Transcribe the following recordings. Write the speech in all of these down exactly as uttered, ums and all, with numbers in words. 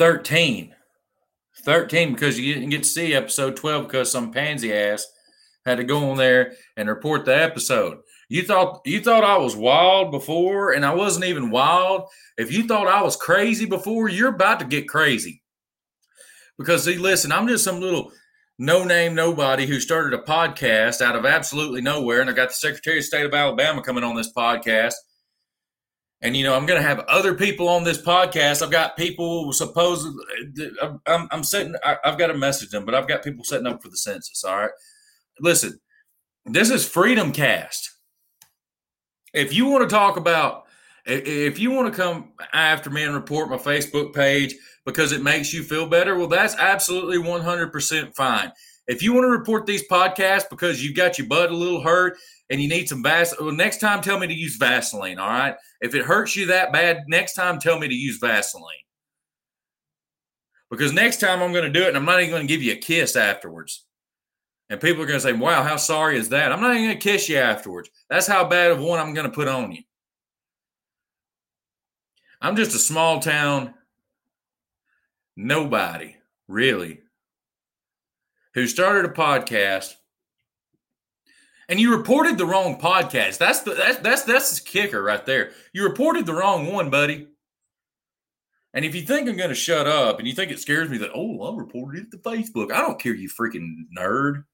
thirteen, thirteen, because you didn't get to see episode twelve because some pansy ass had to go on there and report the episode. You thought you thought I was wild before, and I wasn't even wild. If you thought I was crazy before, you're about to get crazy. Because, see, listen, I'm just some little no-name nobody who started a podcast out of absolutely nowhere, and I got the Secretary of State of Alabama coming on this podcast. And, you know, I'm going to have other people on this podcast. I've got people supposedly – I'm, I'm setting – I've got to message them, but I've got people setting up for the census, all right? Listen, this is Freedom Cast. If you want to talk about, if you want to come after me and report my Facebook page because it makes you feel better, well, that's absolutely one hundred percent fine. If you want to report these podcasts because you got your butt a little hurt and you need some Vaseline, well, next time tell me to use Vaseline, all right? If it hurts you that bad, next time tell me to use Vaseline. Because next time I'm going to do it and I'm not even going to give you a kiss afterwards. And people are going to say, wow, how sorry is that? I'm not even going to kiss you afterwards. That's how bad of one I'm going to put on you. I'm just a small town nobody, really, who started a podcast. And you reported the wrong podcast. That's the that's that's that's the kicker right there. You reported the wrong one, buddy. And if you think I'm going to shut up and you think it scares me that, oh, I reported it to Facebook. I don't care, you freaking nerd.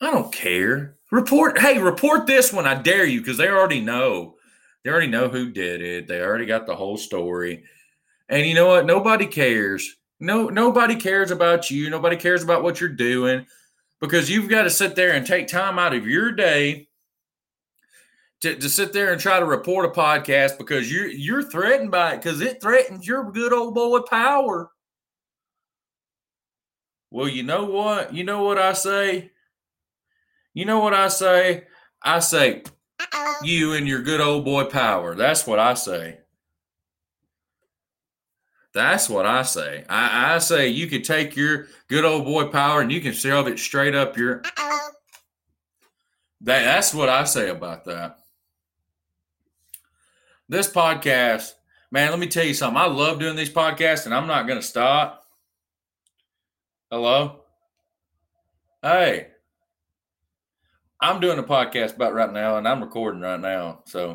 I don't care. Report, hey, report this one. I dare you, because they already know. They already know who did it. They already got the whole story. And you know what? Nobody cares. No, nobody cares about you. Nobody cares about what you're doing, because you've got to sit there and take time out of your day to, to sit there and try to report a podcast because you're, you're threatened by it, because it threatens your good old boy power. Well, you know what? You know what I say? You know what I say? I say, Uh-oh. You and your good old boy power. That's what I say. That's what I say. I, I say you could take your good old boy power and you can shove it straight up your... Uh-oh. That, that's what I say about that. This podcast, man, let me tell you something. I love doing these podcasts, and I'm not going to stop. Hello? Hey. I'm doing a podcast about right now, and I'm recording right now. So,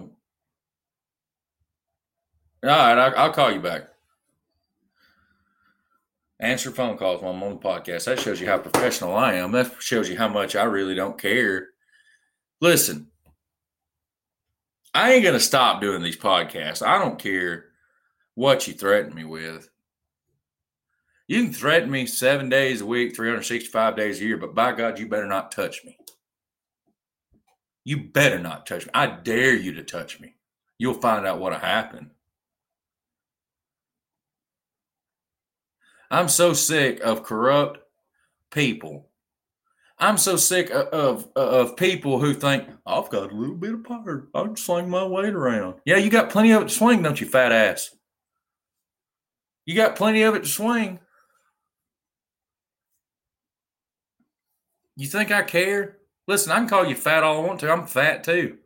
all right, I'll, I'll call you back. Answer phone calls while I'm on the podcast. That shows you how professional I am. That shows you how much I really don't care. Listen, I ain't going to stop doing these podcasts. I don't care what you threaten me with. You can threaten me seven days a week, three hundred sixty-five days a year, but by God, you better not touch me. You better not touch me. I dare you to touch me. You'll find out what'll happen. I'm so sick of corrupt people. I'm so sick of, of, of people who think, I've got a little bit of power. I can sling my weight around. Yeah, you got plenty of it to swing, don't you, fat ass? You got plenty of it to swing. You think I care? Listen, I can call you fat all I want to. I'm fat too.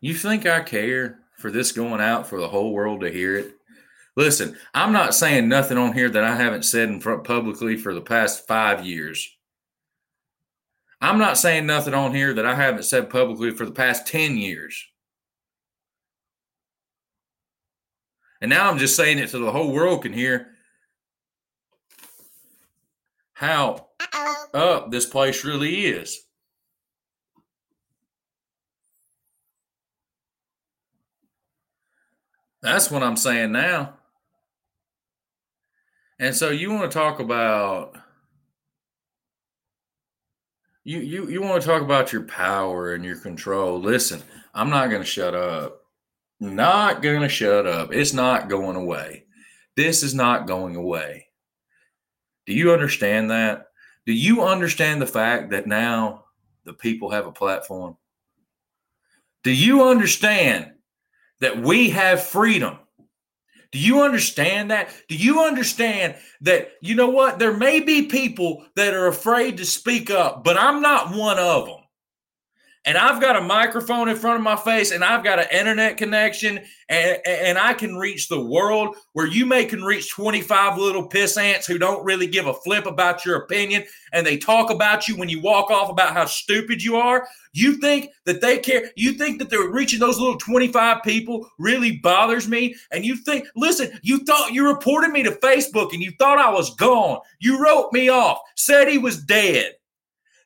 You think I care for this going out for the whole world to hear it? Listen, I'm not saying nothing on here that I haven't said in front publicly for the past five years. I'm not saying nothing on here that I haven't said publicly for the past ten years. And now I'm just saying it so the whole world can hear how up this place really is. That's what I'm saying now. And so you want to talk about you you you want to talk about your power and your control. Listen, I'm not going to shut up. Not going to shut up. It's not going away. This is not going away. Do you understand that? Do you understand the fact that now the people have a platform? Do you understand that we have freedom? Do you understand that? Do you understand that, you know what? There may be people that are afraid to speak up, but I'm not one of them. and I've got a microphone in front of my face, and I've got an internet connection, and, and I can reach the world where you may can reach twenty-five little piss ants who don't really give a flip about your opinion, and they talk about you when you walk off about how stupid you are. You think that they care? You think that they're reaching those little twenty-five people really bothers me? And you think, listen, you thought you reported me to Facebook and you thought I was gone. You wrote me off, said he was dead.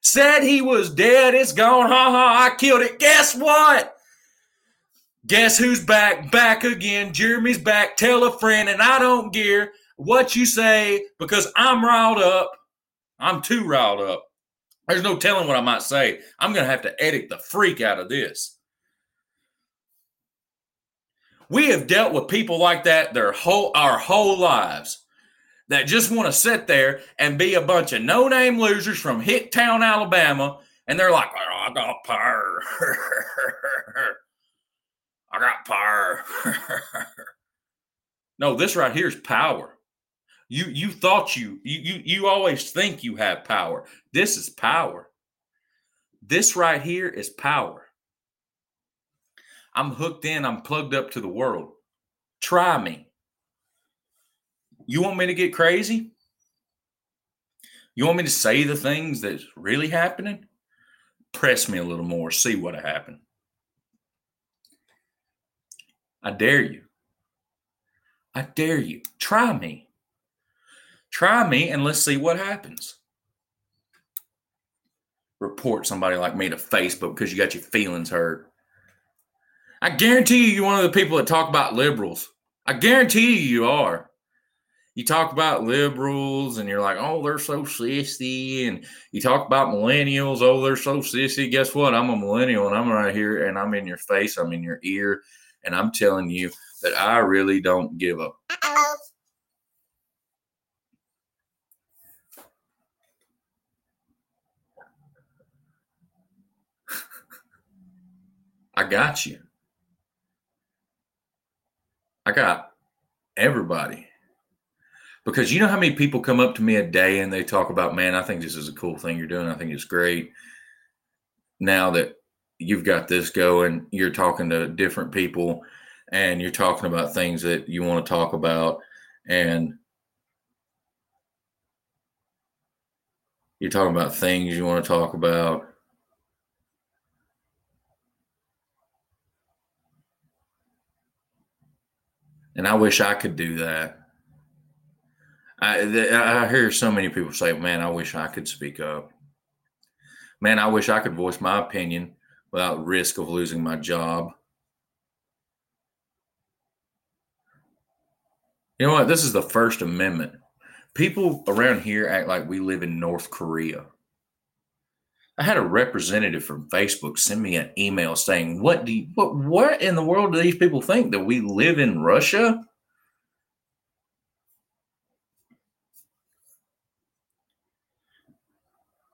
Said he was dead. It's gone. Ha ha, I killed it. Guess what? Guess who's back? Back again. Jeremy's back. Tell a friend, and I don't care what you say because I'm riled up. I'm too riled up. There's no telling what I might say. I'm going to have to edit the freak out of this. We have dealt with people like that their whole our whole lives that just want to sit there and be a bunch of no-name losers from Hicktown, Alabama, and they're like, oh, I got power. I got power. No, this right here is power. You you thought you, you, you, you always think you have power. This is power. This right here is power. I'm hooked in. I'm plugged up to the world. Try me. You want me to get crazy? You want me to say the things that's really happening? Press me a little more. See what happened. I dare you. I dare you. Try me. Try me and let's see what happens. Report somebody like me to Facebook because you got your feelings hurt. I guarantee you, you're one of the people that talk about liberals. I guarantee you, you are. You talk about liberals and you're like, oh, they're so sissy. And you talk about millennials. Oh, they're so sissy. Guess what? I'm a millennial and I'm right here and I'm in your face. I'm in your ear. And I'm telling you that I really don't give a... I got you. I got everybody. Because you know how many people come up to me a day and they talk about, man, I think this is a cool thing you're doing. I think it's great. Now that you've got this going, you're talking to different people and you're talking about things that you want to talk about. And you're talking about things you want to talk about. And I wish I could do that. I, th- I hear so many people say, man, I wish I could speak up. Man, I wish I could voice my opinion without risk of losing my job. You know what? This is the First Amendment. People around here act like we live in North Korea. I had a representative from Facebook send me an email saying, what do you, what, what in the world do these people think, that we live in Russia?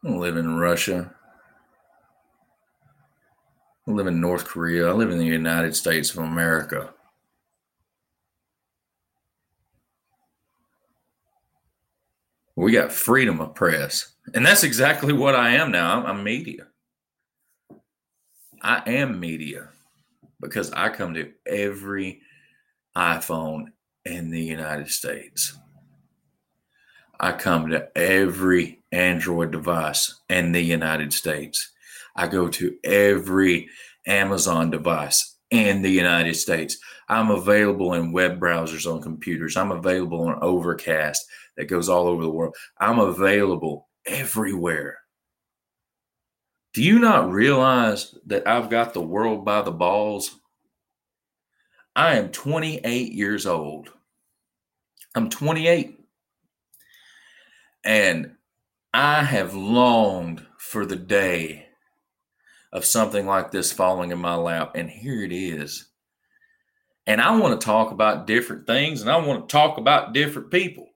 I don't live in Russia. I live in North Korea. I live in the United States of America. We got freedom of press. And that's exactly what I am now. I'm, I'm media. I am media because I come to every iPhone in the United States. I come to every Android device in the United States. I go to every Amazon device in the United States. I'm available in web browsers on computers. I'm available on Overcast that goes all over the world. I'm available everywhere. Do you not realize that I've got the world by the balls? I am twenty-eight years old. I'm twenty-eight. And I have longed for the day of something like this falling in my lap. And here it is. And I want to talk about different things. And I want to talk about different people.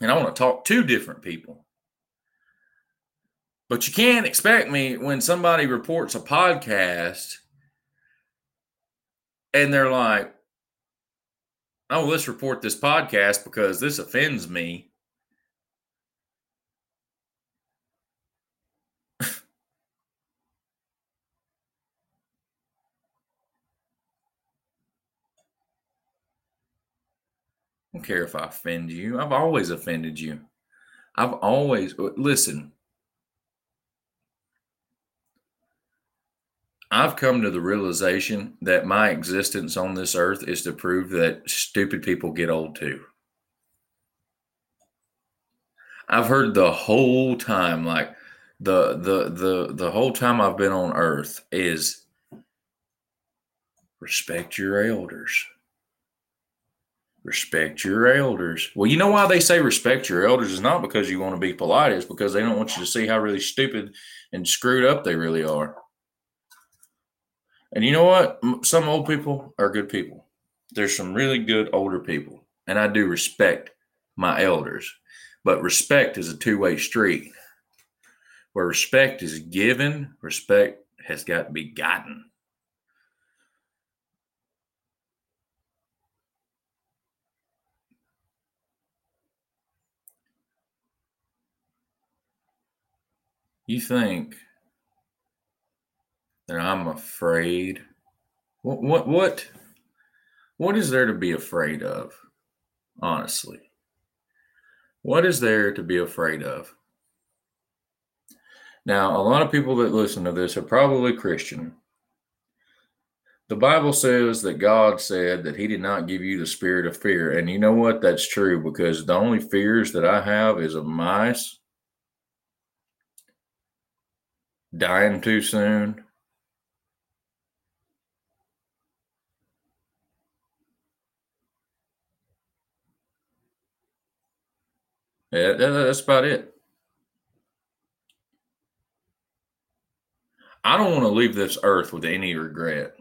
And I want to talk to different people. But you can't expect me when somebody reports a podcast and they're like, oh, let's report this podcast because this offends me. don't care if I offend you. I've always offended you. I've always, listen, I've come to the realization that my existence on this earth is to prove that stupid people get old too. I've heard the whole time, like the the the the whole time I've been on earth is respect your elders. Respect your elders. Well, you know why they say respect your elders is not because you want to be polite. It's because they don't want you to see how really stupid and screwed up they really are. And you know what? Some old people are good people. There's some really good older people. And I do respect my elders. But respect is a two-way street. Where respect is given, respect has got to be gotten. You think that I'm afraid? What, what, what, what is there to be afraid of? Honestly, what is there to be afraid of? Now, a lot of people that listen to this are probably Christian. The Bible says that God said that he did not give you the spirit of fear. And you know what? That's true, because the only fears that I have is of mice, dying too soon, yeah, that's about it. I don't want to leave this earth with any regret.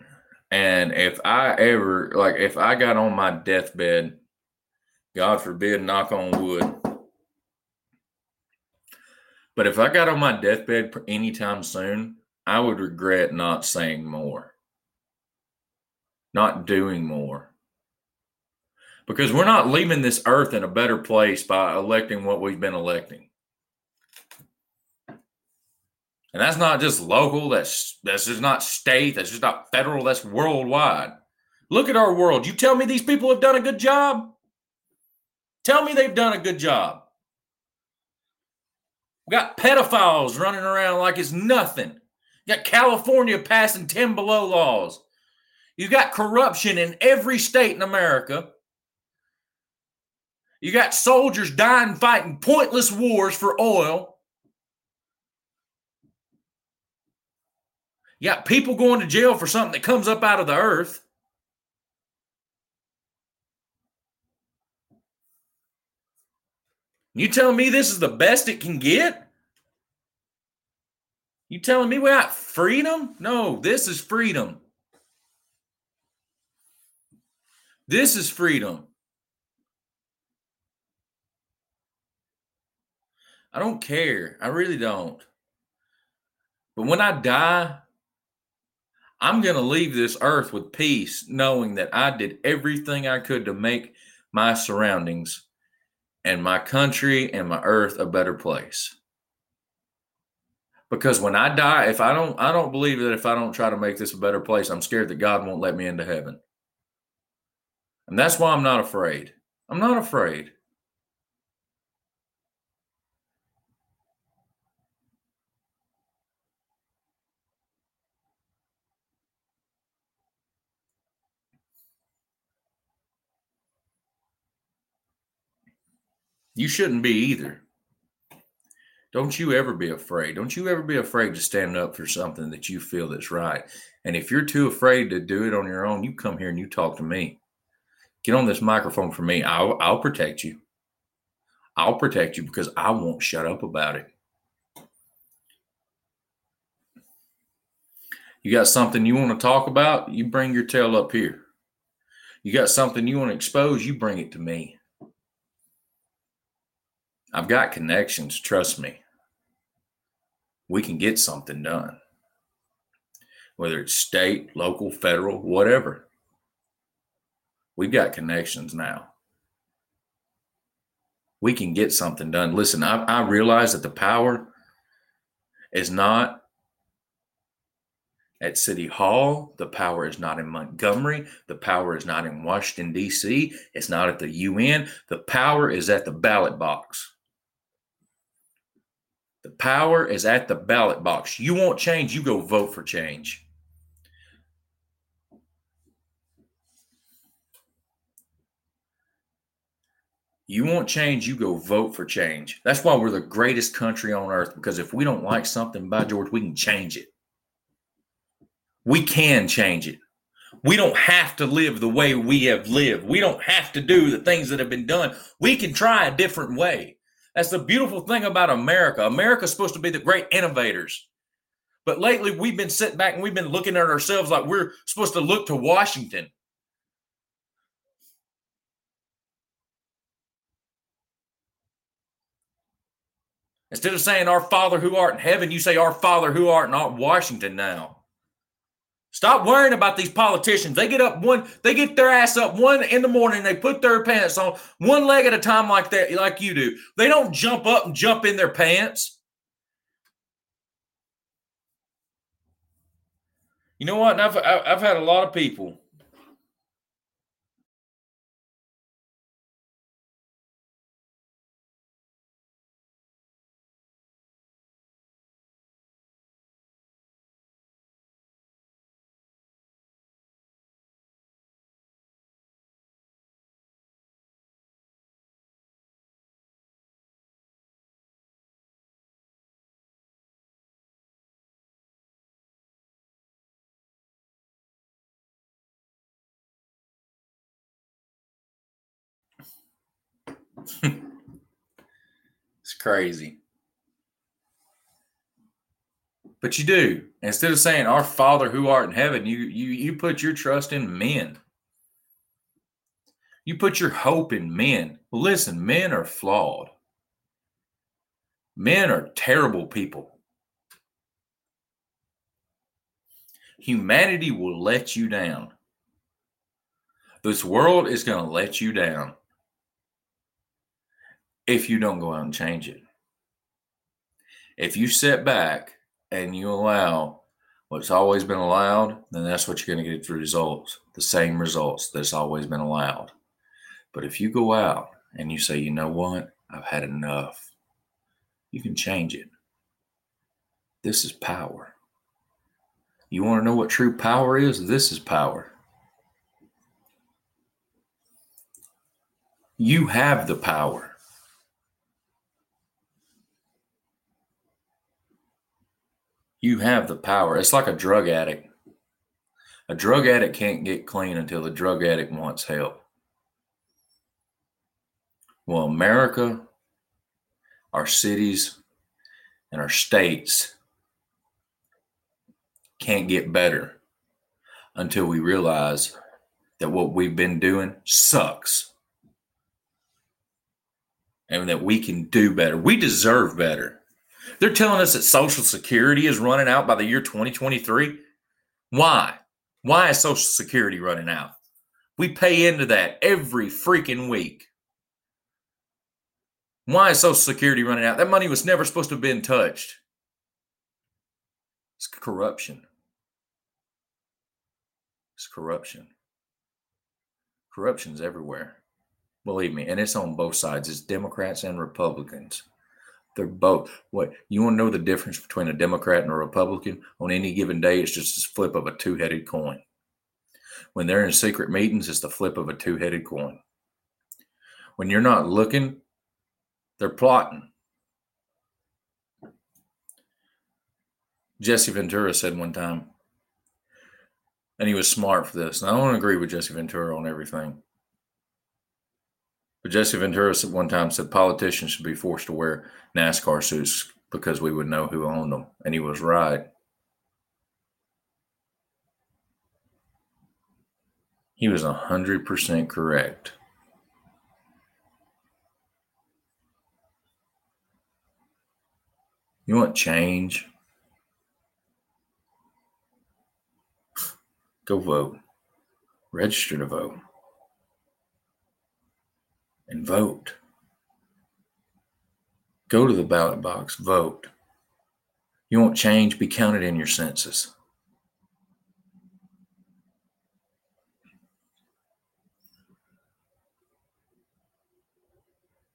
And if I ever, like if I got on my deathbed, God forbid, knock on wood, but if I got on my deathbed anytime soon, I would regret not saying more, not doing more. Because we're not leaving this earth in a better place by electing what we've been electing. And that's not just local, that's that's just not state, that's just not federal, that's worldwide. Look at our world. You tell me these people have done a good job? Tell me they've done a good job. We got pedophiles running around like it's nothing. You got California passing ten below laws. You got corruption in every state in America. You got soldiers dying fighting pointless wars for oil. You got people going to jail for something that comes up out of the earth. You telling me this is the best it can get? You telling me we got freedom? No, this is freedom. This is freedom. I don't care. I really don't. But when I die, I'm going to leave this earth with peace, knowing that I did everything I could to make my surroundings and my country and my earth a better place. Because when I die, if I don't, I don't believe that if I don't try to make this a better place, I'm scared that God won't let me into heaven. And that's why I'm not afraid. I'm not afraid. You shouldn't be either. Don't you ever be afraid. Don't you ever be afraid to stand up for something that you feel that's right. And if you're too afraid to do it on your own, you come here and you talk to me. Get on this microphone for me. I'll, I'll protect you. I'll protect you because I won't shut up about it. You got something you want to talk about? You bring your tail up here. You got something you want to expose? You bring it to me. I've got connections, trust me. We can get something done. Whether it's state, local, federal, whatever. We've got connections now. We can get something done. Listen, I, I realize that the power is not at City Hall. The power is not in Montgomery. The power is not in Washington, D C. It's not at the U N. The power is at the ballot box. The power is at the ballot box. You want change, you go vote for change. You want change, you go vote for change. That's why we're the greatest country on earth, because if we don't like something, by George, we can change it. We can change it. We don't have to live the way we have lived. We don't have to do the things that have been done. We can try a different way. That's the beautiful thing about America. America's supposed to be the great innovators. But lately, we've been sitting back and we've been looking at ourselves like we're supposed to look to Washington. Instead of saying, our Father who art in heaven, you say, our Father who art in Washington now. Stop worrying about these politicians. They get up one, they get their ass up one in the morning. They put their pants on one leg at a time like that, like you do. They don't jump up and jump in their pants. You know what? And I've, I've had a lot of people. It's crazy. But you do. Instead of saying, our Father who art in heaven, you you you put your trust in men. You put your hope in men. Well, listen, men are flawed. Men are terrible people. Humanity will let you down. This world is going to let you down. If you don't go out and change it, if you sit back and you allow what's always been allowed, then that's what you're going to get for results, the same results that's always been allowed. But if you go out and you say, you know what, I've had enough, you can change it. This is power. You want to know what true power is? This is power. You have the power. You have the power. It's like a drug addict. A drug addict can't get clean until the drug addict wants help. Well, America, our cities, and our states can't get better until we realize that what we've been doing sucks and that we can do better. We deserve better. They're telling us that Social Security is running out by the year twenty twenty-three. Why? Why is Social Security running out? We pay into that every freaking week. Why is Social Security running out? That money was never supposed to have been touched. It's corruption. It's corruption. Corruption's everywhere. Believe me, and it's on both sides. It's Democrats and Republicans. They're both. What you want to know the difference between a Democrat and a Republican on any given day? It's just a flip of a two-headed coin. When they're in secret meetings, it's the flip of a two-headed coin. When you're not looking, they're plotting. Jesse Ventura said one time, and he was smart for this, and I don't agree with Jesse Ventura on everything. But Jesse Ventura at one time said politicians should be forced to wear NASCAR suits because we would know who owned them. And he was right. He was one hundred percent correct. You want change? Go vote. Register to vote. And vote. Go to the ballot box, vote. You want change? Be counted in your census.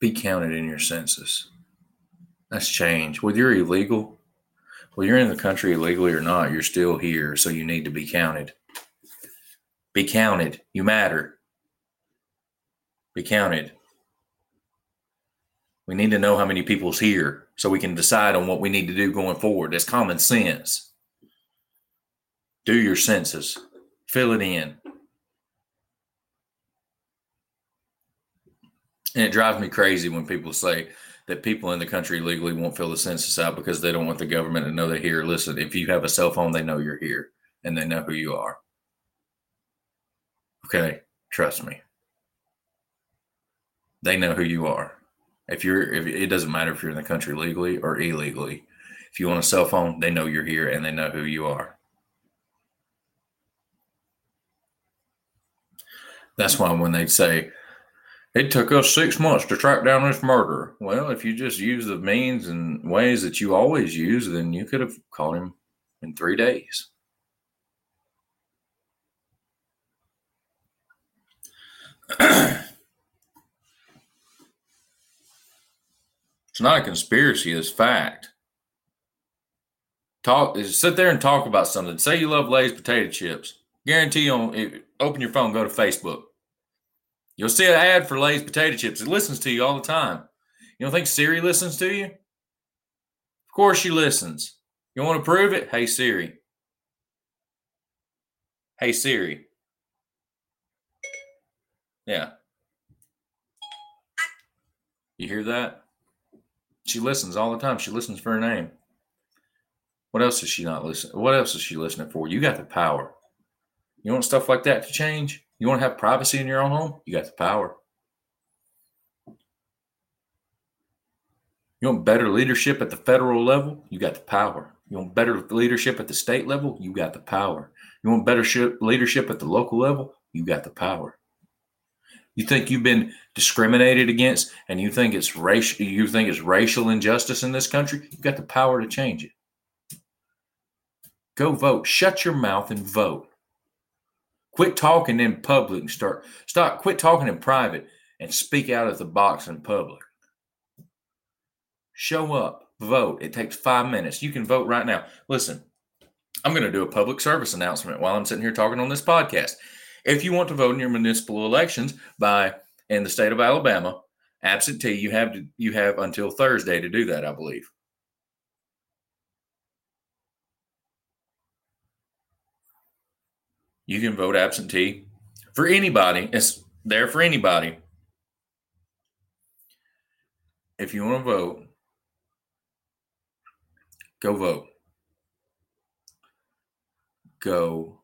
be counted in your census. That's change. Whether you're illegal, whether you're in the country illegally or not, you're still here, so you need to be counted. Be counted. You matter. Be counted. We need to know how many people's here so we can decide on what we need to do going forward. That's common sense. Do your census. Fill it in. And it drives me crazy when people say that people in the country legally won't fill the census out because they don't want the government to know they're here. Listen, if you have a cell phone, they know you're here and they know who you are. Okay, trust me. They know who you are. If you're, if it doesn't matter if you're in the country legally or illegally. If you want a cell phone, they know you're here and they know who you are. That's why when they say, it took us six months to track down this murderer. Well, if you just use the means and ways that you always use, then you could have caught him in three days. It's not a conspiracy, it's fact. Talk, sit there and talk about something. Say you love Lay's potato chips. Guarantee you, on, open your phone, go to Facebook. You'll see an ad for Lay's potato chips. It listens to you all the time. You don't think Siri listens to you? Of course she listens. You want to prove it? Hey, Siri. Hey, Siri. Yeah. You hear that? She listens all the time. She listens for her name. What else is she not listening? What else is she listening for? You got the power. You want stuff like that to change? You want to have privacy in your own home? You got the power. You want better leadership at the federal level? You got the power. You want better leadership at the state level? You got the power. You want better sh- leadership at the local level? You got the power. You think you've been discriminated against and you think it's racial, you think it's racial injustice in this country? You've got the power to change it. Go vote. Shut your mouth and vote. Quit talking in public and start stop quit talking in private and speak out of the box in public. Show up, vote. It takes five minutes. You can vote right now. Listen, I'm going to do a public service announcement while I'm sitting here talking on this podcast. If you want to vote in your municipal elections by in the state of Alabama, absentee, you have to, you have until Thursday to do that, I believe. You can vote absentee for anybody. It's there for anybody. If you want to vote, go vote. Go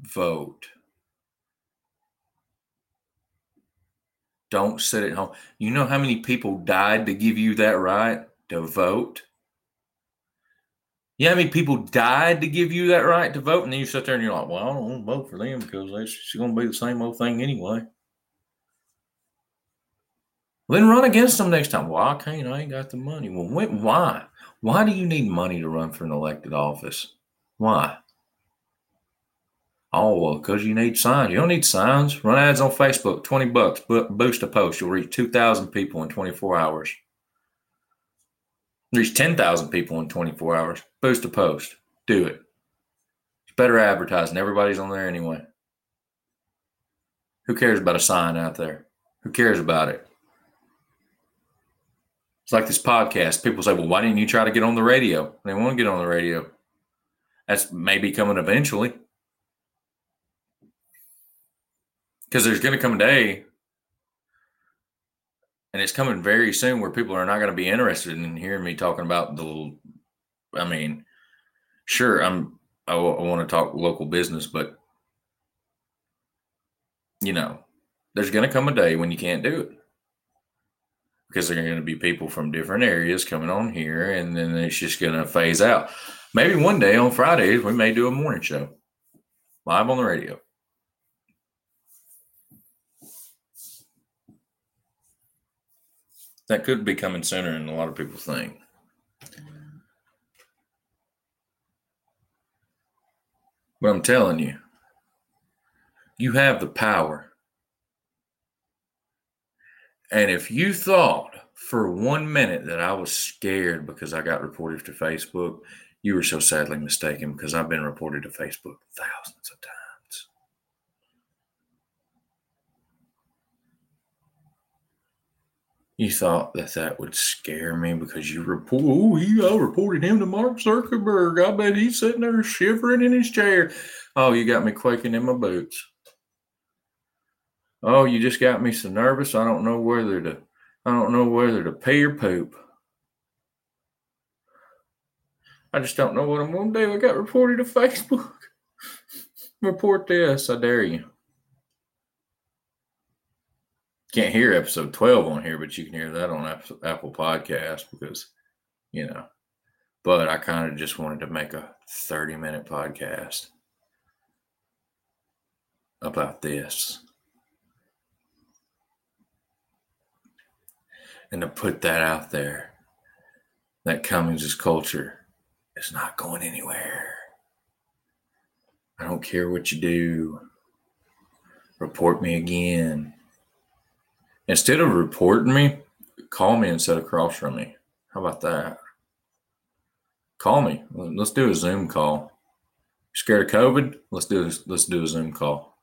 vote. Don't sit at home. You know how many people died to give you that right to vote? You know how many people died to give you that right to vote? And then you sit there and you're like, well, I don't want to vote for them because it's going to be the same old thing anyway. Well, then run against them next time. Well, I can't. I ain't got the money. Well, when, why? Why do you need money to run for an elected office? Why? Oh, well, because you need signs. You don't need signs. Run ads on Facebook, twenty bucks, boost a post. You'll reach two thousand people in twenty-four hours. Reach ten thousand people in twenty-four hours. Boost a post. Do it. It's better advertising. Everybody's on there anyway. Who cares about a sign out there? Who cares about it? It's like this podcast. People say, well, why didn't you try to get on the radio? They want to get on the radio. That's maybe coming eventually. Because there's going to come a day, and it's coming very soon, where people are not going to be interested in hearing me talking about the little, I mean, sure, I'm, I, w- I want to talk local business, but, you know, there's going to come a day when you can't do it. Because there are going to be people from different areas coming on here, and then it's just going to phase out. Maybe one day on Fridays, we may do a morning show live on the radio. That could be coming sooner than a lot of people think. But I'm telling you, you have the power. And if you thought for one minute that I was scared because I got reported to Facebook, you were so sadly mistaken, because I've been reported to Facebook thousands of times. You thought that that would scare me because you report, oh, he, I reported him to Mark Zuckerberg. I bet he's sitting there shivering in his chair. Oh, you got me quaking in my boots. Oh, you just got me so nervous. I don't know whether to, I don't know whether to pee or poop. I just don't know what I'm going to do. I got reported to Facebook. Report this. I dare you. Can't hear episode twelve on here, but you can hear that on Apple Podcasts because, you know, but I kind of just wanted to make a thirty minute podcast about this. And to put that out there, that Cummings' culture is not going anywhere. I don't care what you do. Report me again. Instead of reporting me, call me and sit across from me. How about that? Call me. Let's do a Zoom call. You're scared of COVID? Let's do this. Let's do a Zoom call.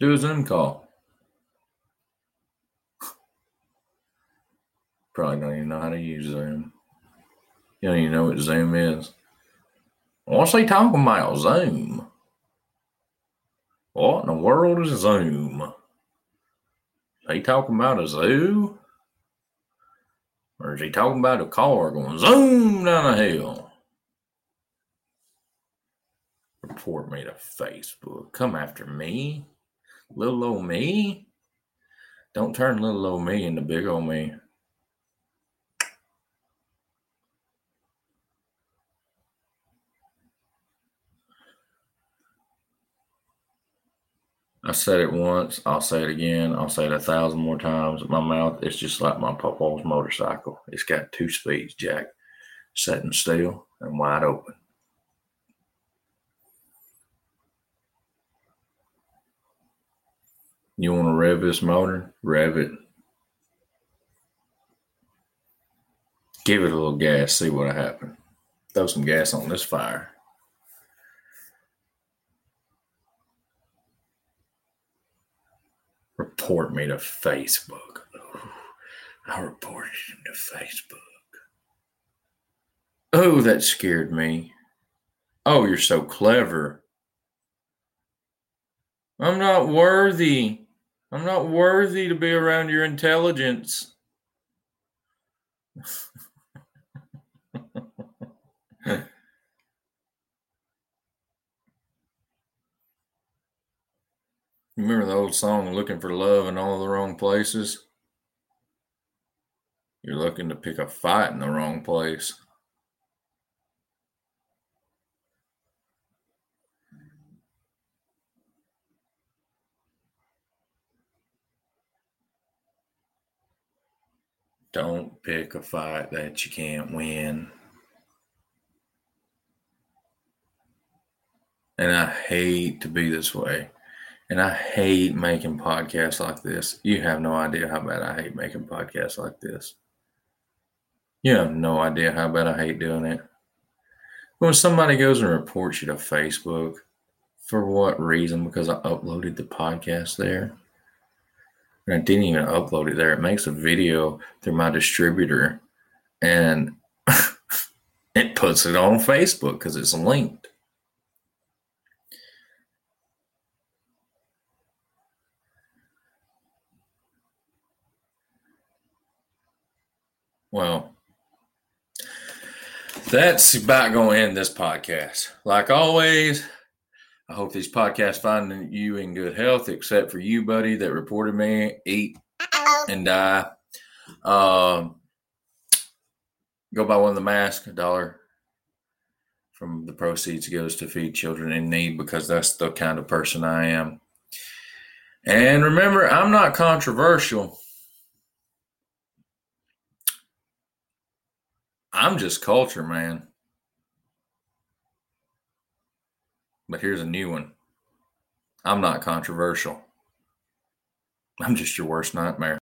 Do a Zoom call. Probably don't even know how to use Zoom. You don't even know what Zoom is. What's they talking about? Zoom. What in the world is Zoom? They talking about a zoo? Or is he talking about a car going zoom down the hill? Report me to Facebook. Come after me. Little old me. Don't turn little old me into big old me. I said it once. I'll say it again. I'll say it a thousand more times. My mouth is just like my papa's motorcycle. It's got two speeds, Jack. Sitting still and wide open. You want to rev this motor? Rev it. Give it a little gas, see what'll happen. Throw some gas on this fire. Report me to Facebook. Oh, I reported him to Facebook. Oh, that scared me. Oh, you're so clever. I'm not worthy. I'm not worthy to be around your intelligence. Remember the old song, Looking for Love in All the Wrong Places? You're looking to pick a fight in the wrong place. Don't pick a fight that you can't win. And I hate to be this way. And I hate making podcasts like this. You have no idea how bad I hate making podcasts like this. You have no idea how bad I hate doing it. When somebody goes and reports you to Facebook, for what reason? Because I uploaded the podcast there. I didn't even upload it there. It makes a video through my distributor and it puts it on Facebook because it's linked. Well, that's about going to end this podcast. Like always, I hope these podcasts find you in good health, except for you, buddy, that reported me. Eat and die. Um, go buy one of the masks. A dollar from the proceeds goes to feed children in need, because that's the kind of person I am. And remember, I'm not controversial. I'm just culture, man. But here's a new one. I'm not controversial. I'm just your worst nightmare.